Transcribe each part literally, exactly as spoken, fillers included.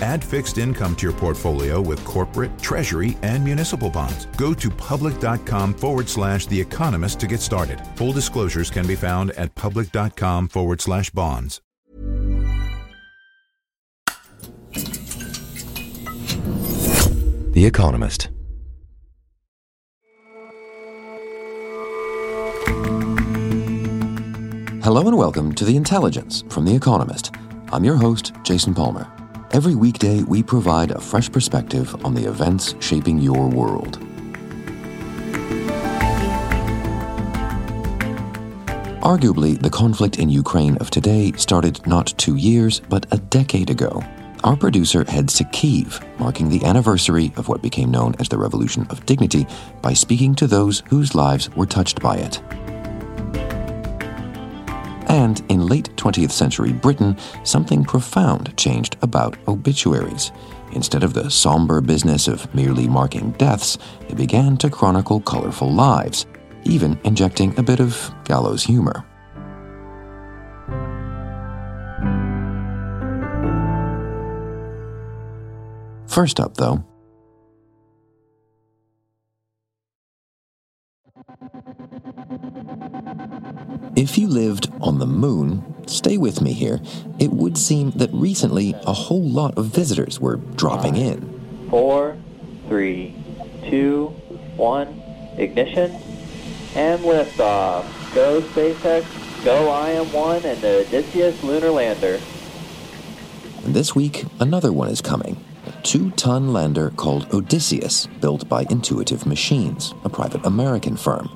Add fixed income to your portfolio with corporate, treasury, and municipal bonds. Go to public.com forward slash The Economist to get started. Full disclosures can be found at public.com forward slash bonds. The Economist. Hello and welcome to The Intelligence from The Economist. I'm your host, Jason Palmer. Every weekday, we provide a fresh perspective on the events shaping your world. Arguably, the conflict in Ukraine of today started not two years, but a decade ago. Our producer heads to Kyiv, marking the anniversary of what became known as the Revolution of Dignity, by speaking to those whose lives were touched by it. And in late twentieth century Britain, something profound changed about obituaries. Instead of the somber business of merely marking deaths, they began to chronicle colorful lives, even injecting a bit of gallows humor. First up, though, if you lived on the moon, stay with me here, it would seem that recently a whole lot of visitors were dropping in. Five, four, three, two, one, ignition. And liftoff. Go SpaceX, go I M one and the Odysseus lunar lander. And this week, another one is coming. A two-ton lander called Odysseus, built by Intuitive Machines, a private American firm.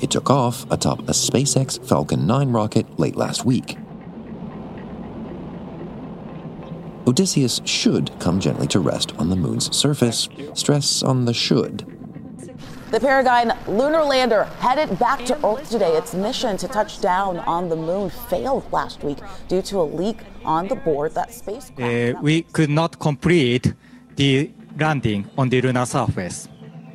It took off atop a SpaceX Falcon nine rocket late last week. Odysseus should come gently to rest on the moon's surface. Stress on the should. The Peregrine lunar lander headed back to Earth today. Its mission to touch down on the moon failed last week due to a leak on the board that spacecraft... Uh, we could not complete the landing on the lunar surface.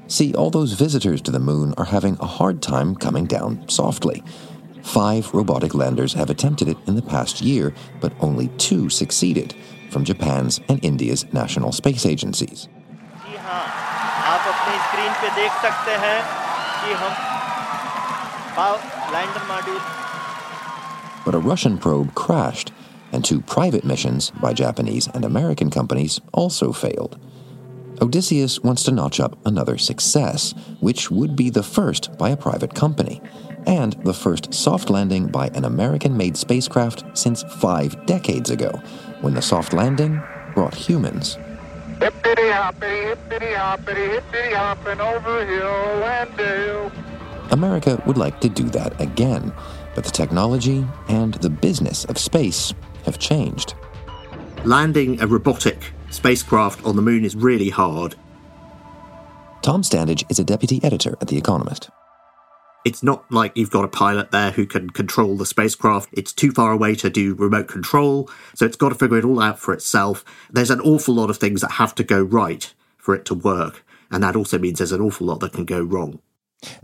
See, all those visitors to the moon are having a hard time coming down softly. Five robotic landers have attempted it in the past year, but only two succeeded, from Japan's and India's national space agencies. But a Russian probe crashed, and two private missions by Japanese and American companies also failed. Odysseus wants to notch up another success, which would be the first by a private company, and the first soft landing by an American-made spacecraft since five decades ago, when the soft landing brought humans. Hippity hoppity, hippity hoppity, hippity hoppin' over hill and dale. America would like to do that again, but the technology and the business of space have changed. Landing a robotic spacecraft on the moon is really hard. Tom Standage is a deputy editor at The Economist. It's not like you've got a pilot there who can control the spacecraft. It's too far away to do remote control, so it's got to figure it all out for itself. There's an awful lot of things that have to go right for it to work, and that also means there's an awful lot that can go wrong.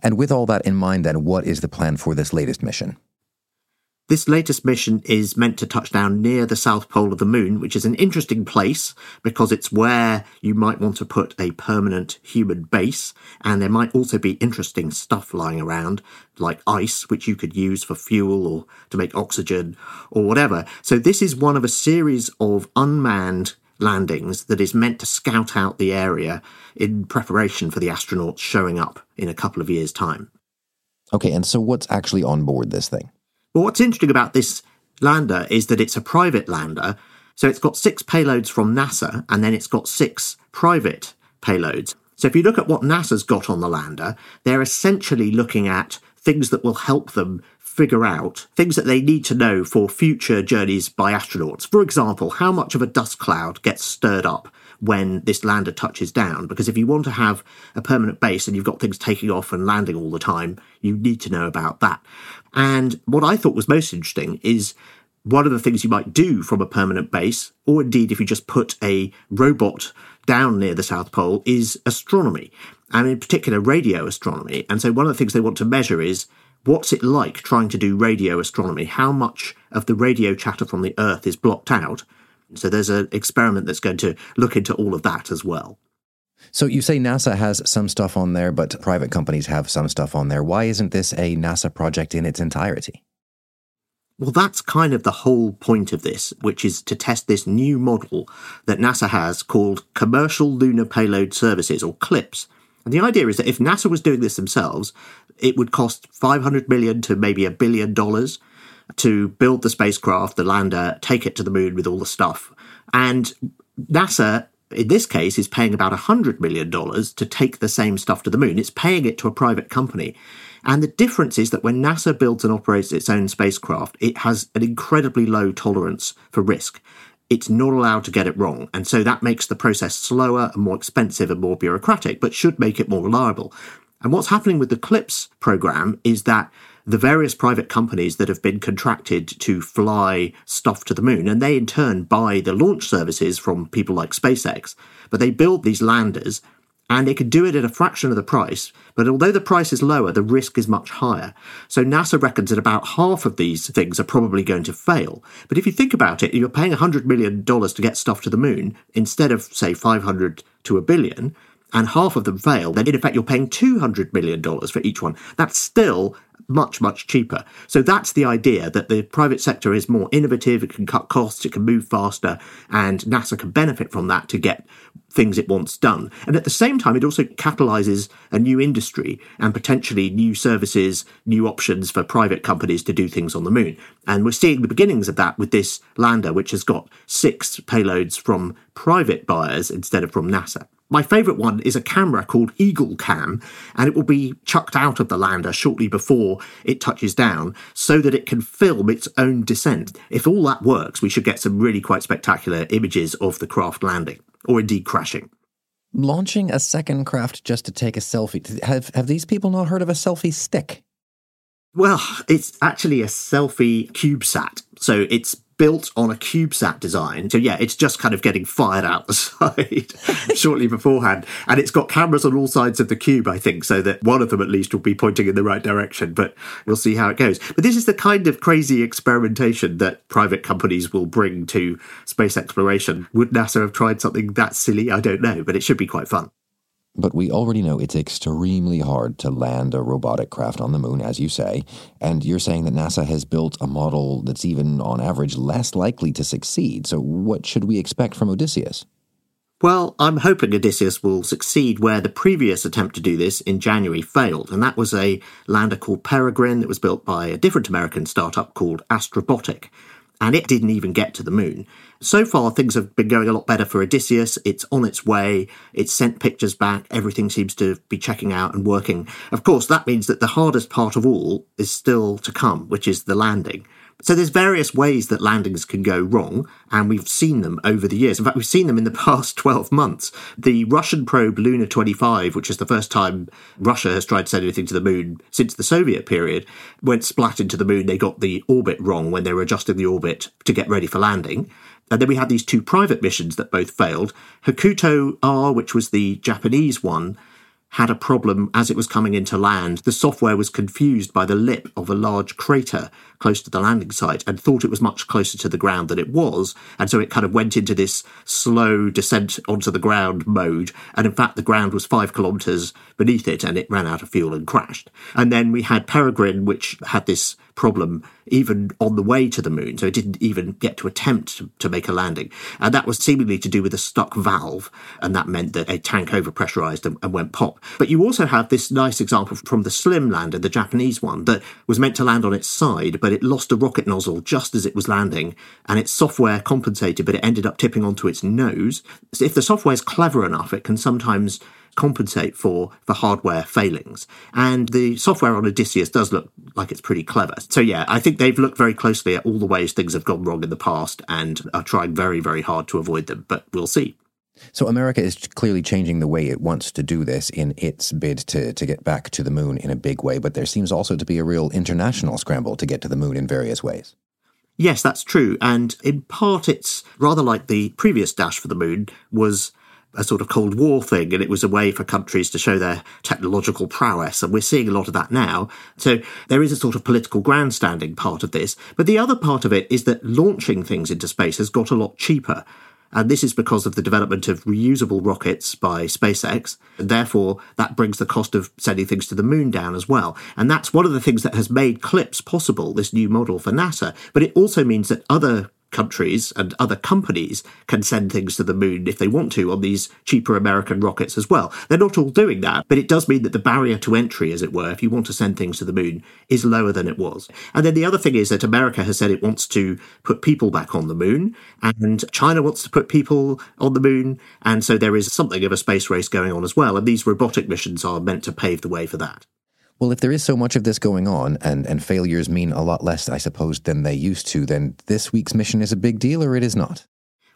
And with all that in mind, then, what is the plan for this latest mission? This latest mission is meant to touch down near the south pole of the moon, which is an interesting place because it's where you might want to put a permanent human base, and there might also be interesting stuff lying around, like ice, which you could use for fuel or to make oxygen or whatever. So this is one of a series of unmanned landings that is meant to scout out the area in preparation for the astronauts showing up in a couple of years' time. Okay, and so what's actually on board this thing? Well, what's interesting about this lander is that it's a private lander, so it's got six payloads from NASA, and then it's got six private payloads. So if you look at what NASA's got on the lander, they're essentially looking at things that will help them figure out things that they need to know for future journeys by astronauts. For example, how much of a dust cloud gets stirred up when this lander touches down, because if you want to have a permanent base and you've got things taking off and landing all the time, you need to know about that. And what I thought was most interesting is one of the things you might do from a permanent base, or indeed if you just put a robot down near the South Pole, is astronomy, and in particular radio astronomy. And so one of the things they want to measure is, what's it like trying to do radio astronomy? How much of the radio chatter from the Earth is blocked out? So there's an experiment that's going to look into all of that as well. So you say NASA has some stuff on there, but private companies have some stuff on there. Why isn't this a NASA project in its entirety? Well, that's kind of the whole point of this, which is to test this new model that NASA has called Commercial Lunar Payload Services, or CLIPS. And the idea is that if NASA was doing this themselves, it would cost five hundred million dollars to maybe a billion dollars to build the spacecraft, the lander, take it to the moon with all the stuff. And NASA, in this case, is paying about one hundred million dollars to take the same stuff to the moon. It's paying it to a private company. And the difference is that when NASA builds and operates its own spacecraft, it has an incredibly low tolerance for risk. It's not allowed to get it wrong. And so that makes the process slower and more expensive and more bureaucratic, but should make it more reliable. And what's happening with the CLIPS program is that the various private companies that have been contracted to fly stuff to the moon, and they in turn buy the launch services from people like SpaceX, but they build these landers and they can do it at a fraction of the price. But although the price is lower, the risk is much higher. So NASA reckons that about half of these things are probably going to fail. But if you think about it, you're paying one hundred million dollars to get stuff to the moon instead of, say, five hundred to a billion, and half of them fail, then in effect you're paying two hundred million dollars for each one. That's still much, much cheaper. So that's the idea, that the private sector is more innovative, it can cut costs, it can move faster, and NASA can benefit from that to get things it wants done. And at the same time, it also catalyses a new industry and potentially new services, new options for private companies to do things on the moon. And we're seeing the beginnings of that with this lander, which has got six payloads from private buyers instead of from NASA. My favourite one is a camera called EagleCam, and it will be chucked out of the lander shortly before it touches down so that it can film its own descent. If all that works, we should get some really quite spectacular images of the craft landing, or indeed crashing. Launching a second craft just to take a selfie. Have, have these people not heard of a selfie stick? Well, it's actually a selfie CubeSat. So it's built on a CubeSat design. So yeah, it's just kind of getting fired out the side shortly beforehand. And it's got cameras on all sides of the cube, I think, so that one of them at least will be pointing in the right direction. But we'll see how it goes. But this is the kind of crazy experimentation that private companies will bring to space exploration. Would NASA have tried something that silly? I don't know, but it should be quite fun. But we already know it's extremely hard to land a robotic craft on the moon, as you say, and you're saying that NASA has built a model that's even, on average, less likely to succeed. So what should we expect from Odysseus? Well, I'm hoping Odysseus will succeed where the previous attempt to do this in January failed, and that was a lander called Peregrine that was built by a different American startup called Astrobotic. And it didn't even get to the moon. So far, things have been going a lot better for Odysseus. It's on its way. It's sent pictures back. Everything seems to be checking out and working. Of course, that means that the hardest part of all is still to come, which is the landing. So there's various ways that landings can go wrong, and we've seen them over the years. In fact, we've seen them in the past twelve months. The Russian probe Luna twenty-five, which is the first time Russia has tried to send anything to the moon since the Soviet period, went splat into the moon. They got the orbit wrong when they were adjusting the orbit to get ready for landing. And then we had these two private missions that both failed. Hakuto-R, which was the Japanese one, had a problem as it was coming into land. The software was confused by the lip of a large crater close to the landing site and thought it was much closer to the ground than it was. And so it kind of went into this slow descent onto the ground mode. And in fact, the ground was five kilometres beneath it and it ran out of fuel and crashed. And then we had Peregrine, which had this problem even on the way to the moon. So it didn't even get to attempt to, to make a landing. And that was seemingly to do with a stuck valve. And that meant that a tank overpressurized and, and went pop. But you also have this nice example from the Slim lander, the Japanese one, that was meant to land on its side, but it lost a rocket nozzle just as it was landing. And its software compensated, but it ended up tipping onto its nose. So if the software is clever enough, it can sometimes compensate for the hardware failings. And the software on Odysseus does look like it's pretty clever. So yeah, I think they've looked very closely at all the ways things have gone wrong in the past and are trying very, very hard to avoid them, but we'll see. So America is clearly changing the way it wants to do this in its bid to, to get back to the moon in a big way, but there seems also to be a real international scramble to get to the moon in various ways. Yes, that's true. And in part, it's rather like the previous dash for the moon was a sort of Cold War thing, and it was a way for countries to show their technological prowess, and we're seeing a lot of that now. So there is a sort of political grandstanding part of this. But the other part of it is that launching things into space has got a lot cheaper. And this is because of the development of reusable rockets by SpaceX. And therefore, that brings the cost of sending things to the moon down as well. And that's one of the things that has made CLIPS possible, this new model for NASA. But it also means that other countries and other companies can send things to the moon if they want to on these cheaper American rockets as well. They're not all doing that, but it does mean that the barrier to entry, as it were, if you want to send things to the moon, is lower than it was. And then the other thing is that America has said it wants to put people back on the moon, and China wants to put people on the moon, and so there is something of a space race going on as well, and these robotic missions are meant to pave the way for that. Well, if there is so much of this going on, and, and failures mean a lot less, I suppose, than they used to, then this week's mission is a big deal, or it is not?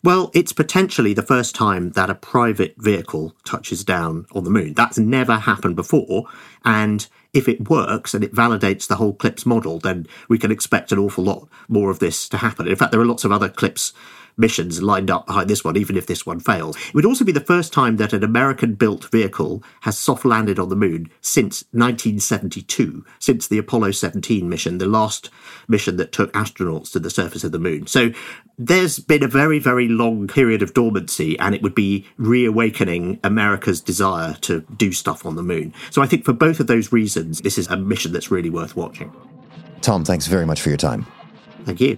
Well, it's potentially the first time that a private vehicle touches down on the moon. That's never happened before, and if it works and it validates the whole CLIPS model, then we can expect an awful lot more of this to happen. In fact, there are lots of other CLIPS missions lined up behind this one, even if this one fails. It would also be the first time that an American-built vehicle has soft-landed on the moon since nineteen seventy-two, since the Apollo seventeen mission, the last mission that took astronauts to the surface of the moon. So there's been a very, very long period of dormancy, and it would be reawakening America's desire to do stuff on the moon. So I think for both of those reasons, this is a mission that's really worth watching. Tom, thanks very much for your time. Thank you.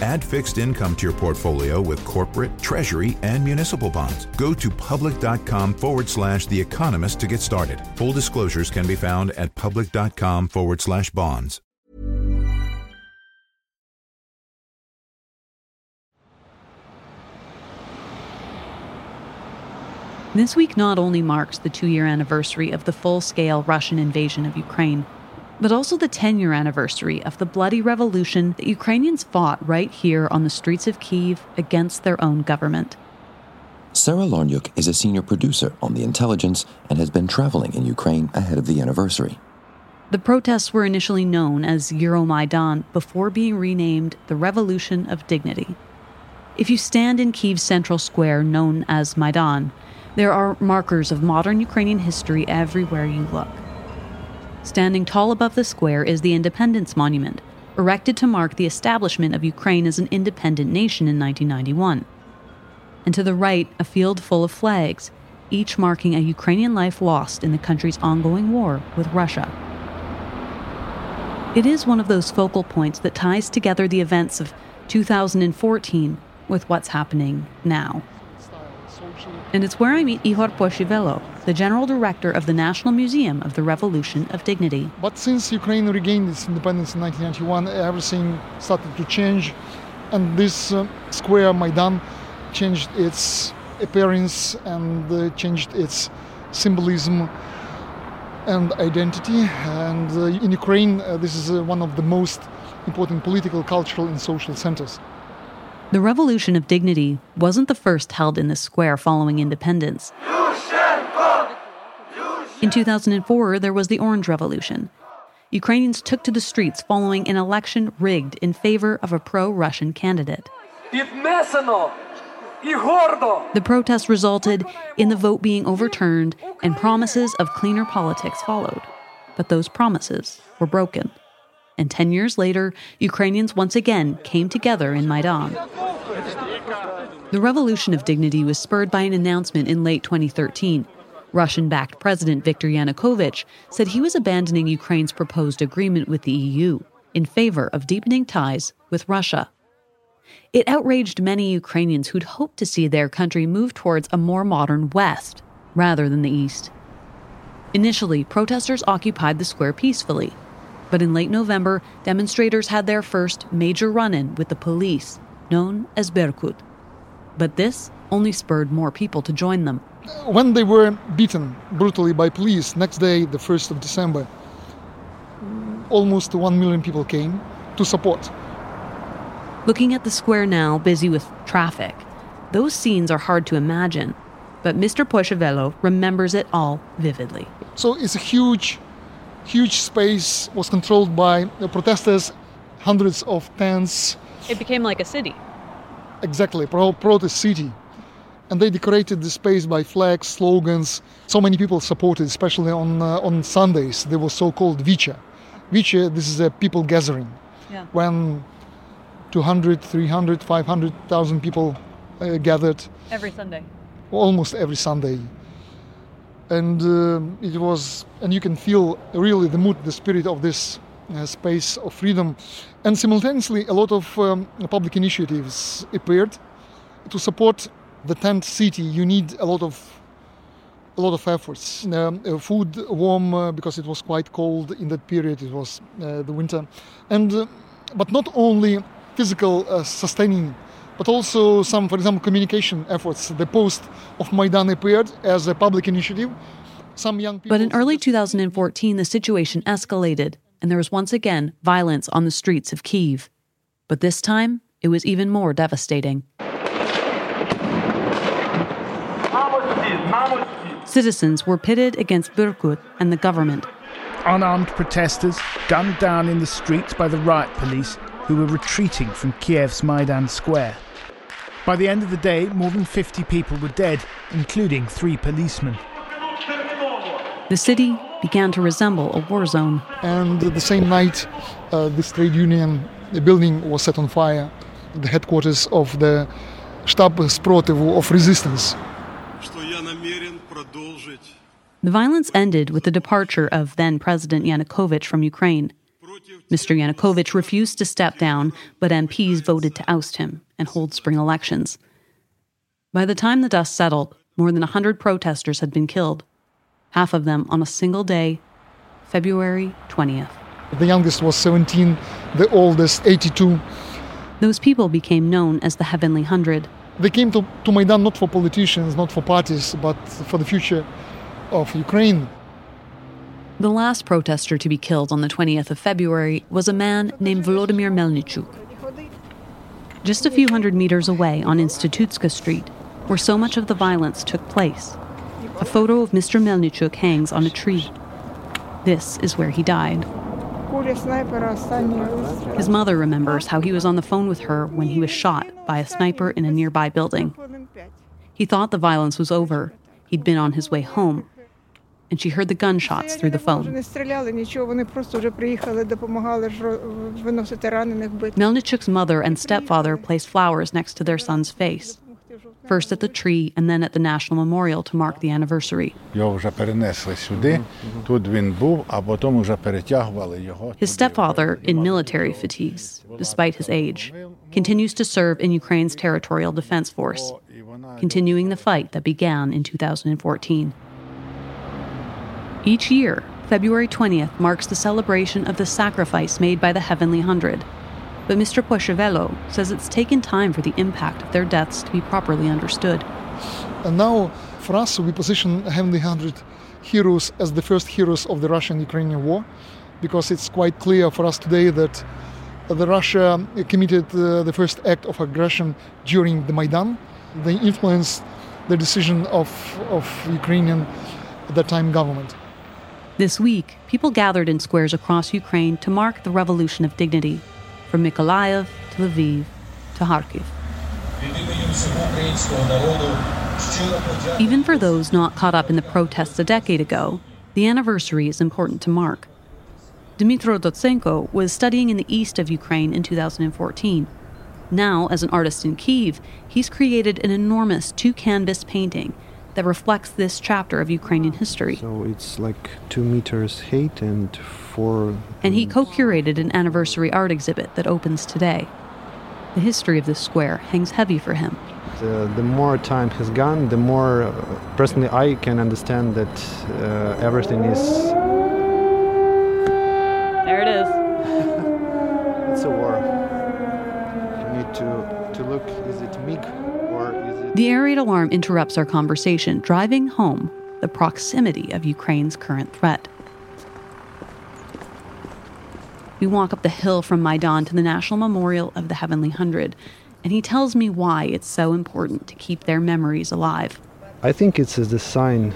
Add fixed income to your portfolio with corporate, treasury, and municipal bonds. Go to public.com forward slash The Economist to get started. Full disclosures can be found at public.com forward slash bonds. This week not only marks the two-year anniversary of the full-scale Russian invasion of Ukraine, but also the ten-year anniversary of the bloody revolution that Ukrainians fought right here on the streets of Kyiv against their own government. Sarah Larniuk is a senior producer on The Intelligence and has been traveling in Ukraine ahead of the anniversary. The protests were initially known as Euromaidan before being renamed the Revolution of Dignity. If you stand in Kyiv's central square known as Maidan, there are markers of modern Ukrainian history everywhere you look. Standing tall above the square is the Independence Monument, erected to mark the establishment of Ukraine as an independent nation in nineteen ninety-one. And to the right, a field full of flags, each marking a Ukrainian life lost in the country's ongoing war with Russia. It is one of those focal points that ties together the events of two thousand fourteen with what's happening now. And it's where I meet Ihor Poshivelo, the general director of the National Museum of the Revolution of Dignity. But since Ukraine regained its independence in nineteen ninety-one, everything started to change. And this uh, square, Maidan, changed its appearance and uh, changed its symbolism and identity. And uh, in Ukraine, uh, this is uh, one of the most important political, cultural and social centers. The Revolution of Dignity wasn't the first held in this square following independence. In two thousand four, there was the Orange Revolution. Ukrainians took to the streets following an election rigged in favor of a pro-Russian candidate. The protest resulted in the vote being overturned, and promises of cleaner politics followed. But those promises were broken. And ten years later, Ukrainians once again came together in Maidan. The Revolution of Dignity was spurred by an announcement in late twenty thirteen. Russian-backed President Viktor Yanukovych said he was abandoning Ukraine's proposed agreement with the E U in favor of deepening ties with Russia. It outraged many Ukrainians who'd hoped to see their country move towards a more modern West rather than the East. Initially, protesters occupied the square peacefully. But in late November, demonstrators had their first major run-in with the police, known as Berkut. But this only spurred more people to join them. When they were beaten brutally by police, next day, the first of December, almost one million people came to support. Looking at the square now, busy with traffic, those scenes are hard to imagine. But Mister Poshivelo remembers it all vividly. So it's a huge, huge space, was controlled by the protesters, hundreds of tents. It became like a city. Exactly, pro- protest city. And they decorated the space by flags, slogans. So many people supported, especially on uh, on Sundays. There was so-called Vicha. Vicha, this is a people gathering. Yeah. When two hundred, three hundred, five hundred thousand people uh, gathered. Every Sunday. Almost every Sunday. And uh, it was, and you can feel really the mood, the spirit of this uh, space of freedom. And simultaneously, a lot of um, public initiatives appeared. To support the tent city, you need a lot of a lot of efforts. Um, uh, food, warm, uh, because it was quite cold in that period. It was uh, the winter. And uh, but not only physical uh, sustaining, but also some, for example, communication efforts. The post of Maidan appeared as a public initiative. Some young people... But in early two thousand fourteen, the situation escalated, and there was once again violence on the streets of Kyiv. But this time, it was even more devastating. Citizens were pitted against Berkut and the government. Unarmed protesters gunned down in the streets by the riot police, who were retreating from Kiev's Maidan Square. By the end of the day, more than fifty people were dead, including three policemen. The city began to resemble a war zone. And the same night, uh, this trade union the building was set on fire, the headquarters of the Sztab Sprotivu of resistance. The violence ended with the departure of then-President Yanukovych from Ukraine. Mister Yanukovych refused to step down, but M Ps voted to oust him and hold spring elections. By the time the dust settled, more than one hundred protesters had been killed, half of them on a single day, February twentieth. The youngest was seventeen, the oldest, eighty-two. Those people became known as the Heavenly Hundred. They came to, to Maidan not for politicians, not for parties, but for the future of Ukraine. The last protester to be killed on the twentieth of February was a man named Volodymyr Melnichuk. Just a few hundred meters away on Institutskaya Street, where so much of the violence took place, a photo of Mister Melnichuk hangs on a tree. This is where he died. His mother remembers how he was on the phone with her when he was shot by a sniper in a nearby building. He thought the violence was over. He'd been on his way home, and she heard the gunshots through the phone. Melnichuk's mother and stepfather placed flowers next to their son's face, first at the tree and then at the National Memorial to mark the anniversary. His stepfather, in military fatigues, despite his age, continues to serve in Ukraine's Territorial Defense Force, continuing the fight that began in two thousand fourteen. Each year, February twentieth marks the celebration of the sacrifice made by the Heavenly Hundred. But Mister Poshivelo says it's taken time for the impact of their deaths to be properly understood. And now, for us, we position Heavenly Hundred heroes as the first heroes of the Russian-Ukrainian war, because it's quite clear for us today that the Russia committed uh, the first act of aggression during the Maidan. They influenced the decision of, of Ukrainian, at that time, government. This week, people gathered in squares across Ukraine to mark the revolution of dignity, from Mykolaiv to Lviv to Kharkiv. Even for those not caught up in the protests a decade ago, the anniversary is important to mark. Dmytro Dotsenko was studying in the east of Ukraine in two thousand fourteen. Now, as an artist in Kyiv, he's created an enormous two-canvas painting that reflects this chapter of Ukrainian history. So it's like two meters height and four... And he co-curated an anniversary art exhibit that opens today. The history of this square hangs heavy for him. The, the more time has gone, the more, uh, personally, I can understand that uh, everything is... There it is. Is it MiG or is it... The air raid alarm interrupts our conversation, driving home the proximity of Ukraine's current threat. We walk up the hill from Maidan to the National Memorial of the Heavenly Hundred, and he tells me why it's so important to keep their memories alive. I think it's the sign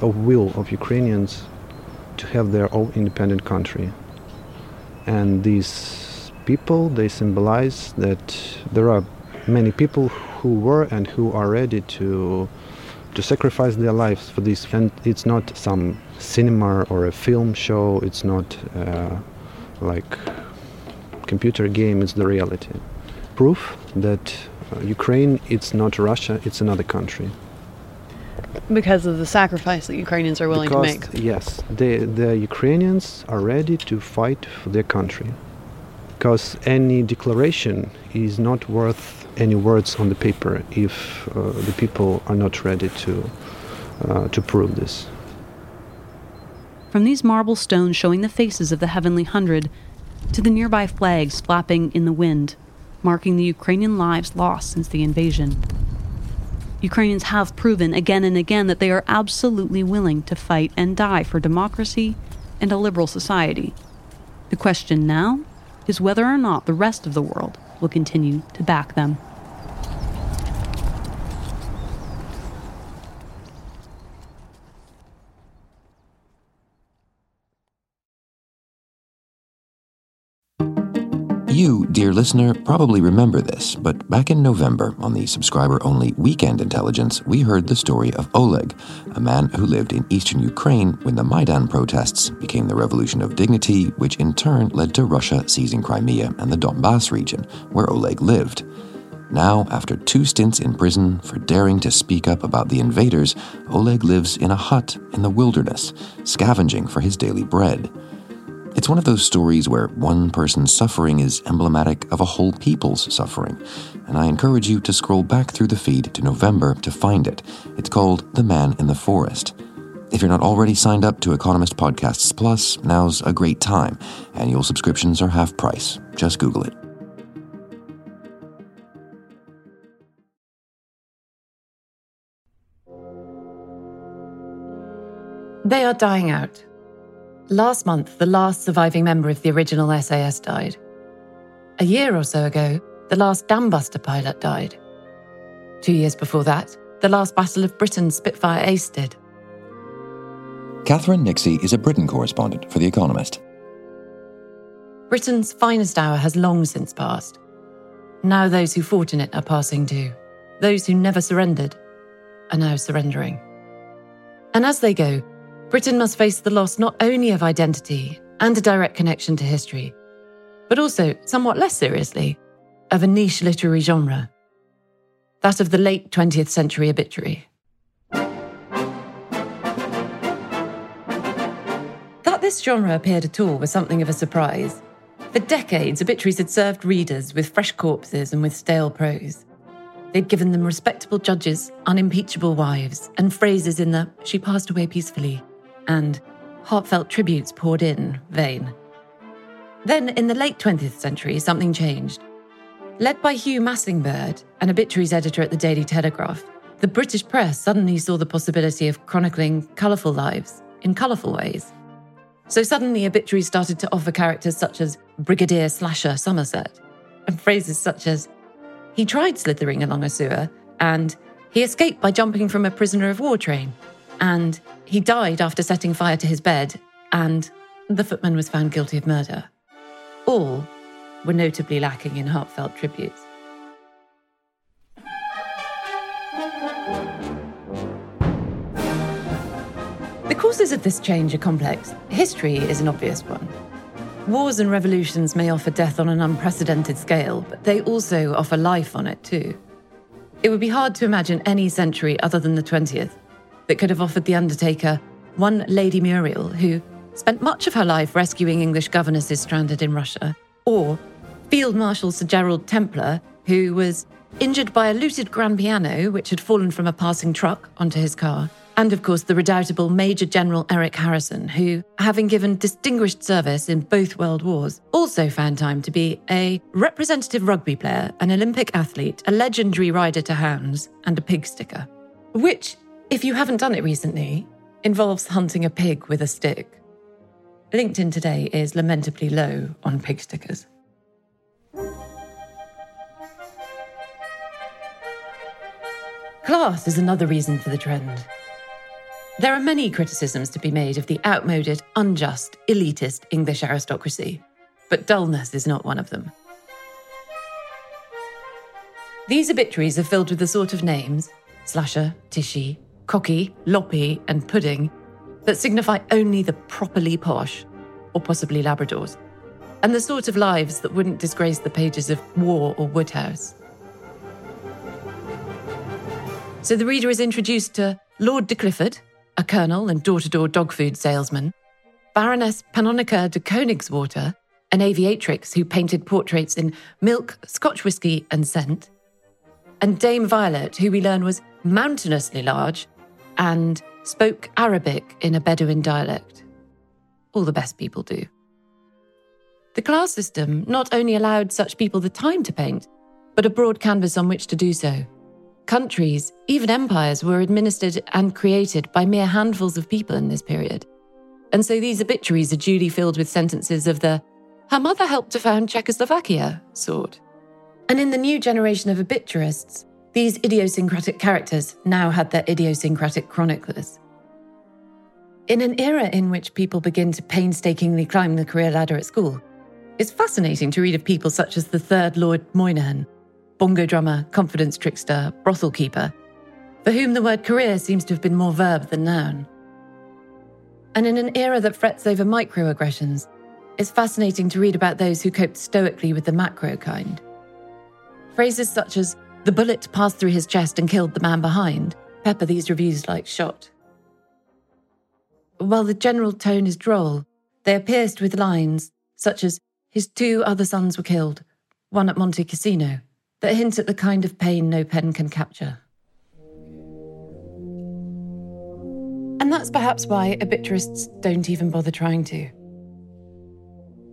of will of Ukrainians to have their own independent country. And these people, they symbolize that there are many people who were and who are ready to to sacrifice their lives for this. And it's not some cinema or a film show, it's not uh, like computer game, it's the reality. Proof that uh, Ukraine, it's not Russia, it's another country. Because of the sacrifice that Ukrainians are willing because, to make. Yes, they, the Ukrainians are ready to fight for their country. Because any declaration is not worth any words on the paper if uh, the people are not ready to uh, to prove this. From these marble stones showing the faces of the Heavenly Hundred to the nearby flags flapping in the wind, marking the Ukrainian lives lost since the invasion. Ukrainians have proven again and again that they are absolutely willing to fight and die for democracy and a liberal society. The question now is whether or not the rest of the world will continue to back them. You, dear listener, probably remember this, but back in November, on the subscriber-only Weekend Intelligence, we heard the story of Oleg, a man who lived in eastern Ukraine when the Maidan protests became the Revolution of Dignity, which in turn led to Russia seizing Crimea and the Donbass region, where Oleg lived. Now, after two stints in prison for daring to speak up about the invaders, Oleg lives in a hut in the wilderness, scavenging for his daily bread. It's one of those stories where one person's suffering is emblematic of a whole people's suffering, and I encourage you to scroll back through the feed to November to find it. It's called The Man in the Forest. If you're not already signed up to Economist Podcasts Plus, now's a great time. Annual subscriptions are half price. Just Google it. They are dying out. Last month, the last surviving member of the original S A S died. A year or so ago, the last dambuster pilot died. Two years before that, the last Battle of Britain Spitfire ace did. Catherine Nixie is a Britain correspondent for The Economist. Britain's finest hour has long since passed. Now those who fought in it are passing too. Those who never surrendered are now surrendering. And as they go, Britain must face the loss not only of identity and a direct connection to history, but also, somewhat less seriously, of a niche literary genre, that of the late twentieth century obituary. That this genre appeared at all was something of a surprise. For decades, obituaries had served readers with fresh corpses and with stale prose. They'd given them respectable judges, unimpeachable wives, and phrases in the "she passed away peacefully" and heartfelt tributes poured in vain. Then, in the late twentieth century, something changed. Led by Hugh Massingbird, an obituaries editor at the Daily Telegraph, the British press suddenly saw the possibility of chronicling colourful lives in colourful ways. So suddenly, obituaries started to offer characters such as Brigadier Slasher Somerset, and phrases such as "he tried slithering along a sewer," and "he escaped by jumping from a prisoner of war train," and "he died after setting fire to his bed," and "the footman was found guilty of murder." All were notably lacking in heartfelt tributes. The causes of this change are complex. History is an obvious one. Wars and revolutions may offer death on an unprecedented scale, but they also offer life on it too. It would be hard to imagine any century other than the twentieth that could have offered the undertaker one Lady Muriel, who spent much of her life rescuing English governesses stranded in Russia, or Field Marshal Sir Gerald Templar, who was injured by a looted grand piano which had fallen from a passing truck onto his car, and of course the redoubtable Major General Eric Harrison, who, having given distinguished service in both world wars, also found time to be a representative rugby player, an Olympic athlete, a legendary rider to hounds, and a pig sticker. Which, if you haven't done it recently, involves hunting a pig with a stick. LinkedIn today is lamentably low on pig stickers. Class is another reason for the trend. There are many criticisms to be made of the outmoded, unjust, elitist English aristocracy, but dullness is not one of them. These obituaries are filled with the sort of names, Slasher, Tishy, Cocky, Loppy and Pudding, that signify only the properly posh, or possibly Labradors, and the sort of lives that wouldn't disgrace the pages of War or Woodhouse. So the reader is introduced to Lord de Clifford, a colonel and door-to-door dog food salesman, Baroness Panonica de Königswater, an aviatrix who painted portraits in milk, Scotch whisky and scent, and Dame Violet, who we learn was mountainously large and spoke Arabic in a Bedouin dialect. All the best people do. The class system not only allowed such people the time to paint, but a broad canvas on which to do so. Countries, even empires, were administered and created by mere handfuls of people in this period. And so these obituaries are duly filled with sentences of the "her mother helped to found Czechoslovakia" sort. And in the new generation of obituarists, these idiosyncratic characters now had their idiosyncratic chroniclers. In an era in which people begin to painstakingly climb the career ladder at school, it's fascinating to read of people such as the third Lord Moynihan, bongo drummer, confidence trickster, brothel keeper, for whom the word career seems to have been more verb than noun. And in an era that frets over microaggressions, it's fascinating to read about those who coped stoically with the macro kind. Phrases such as, "the bullet passed through his chest and killed the man behind," pepper these reviews like shot. While the general tone is droll, they are pierced with lines such as, "his two other sons were killed, one at Monte Cassino," that hint at the kind of pain no pen can capture. And that's perhaps why obituarists don't even bother trying to.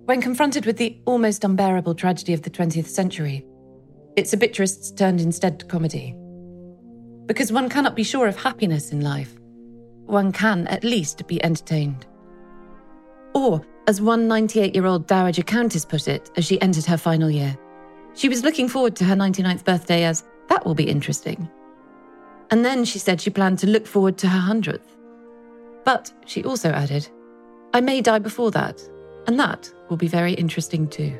When confronted with the almost unbearable tragedy of the twentieth century, its obituarists turned instead to comedy. Because one cannot be sure of happiness in life, one can at least be entertained. Or, as one ninety-eight-year-old dowager countess put it as she entered her final year, she was looking forward to her ninety-ninth birthday as, "that will be interesting." And then she said she planned to look forward to her hundredth. But, she also added, "I may die before that, and that will be very interesting too."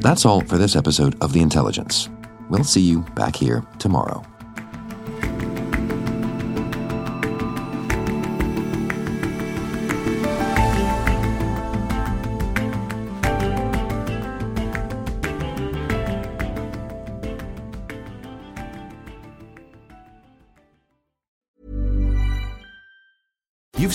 That's all for this episode of The Intelligence. We'll see you back here tomorrow. You've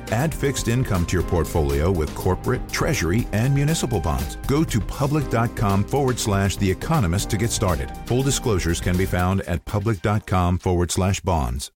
Add fixed income to your portfolio with corporate, treasury, and municipal bonds. Go to public.com forward slash The Economist to get started. Full disclosures can be found at public.com forward slash bonds.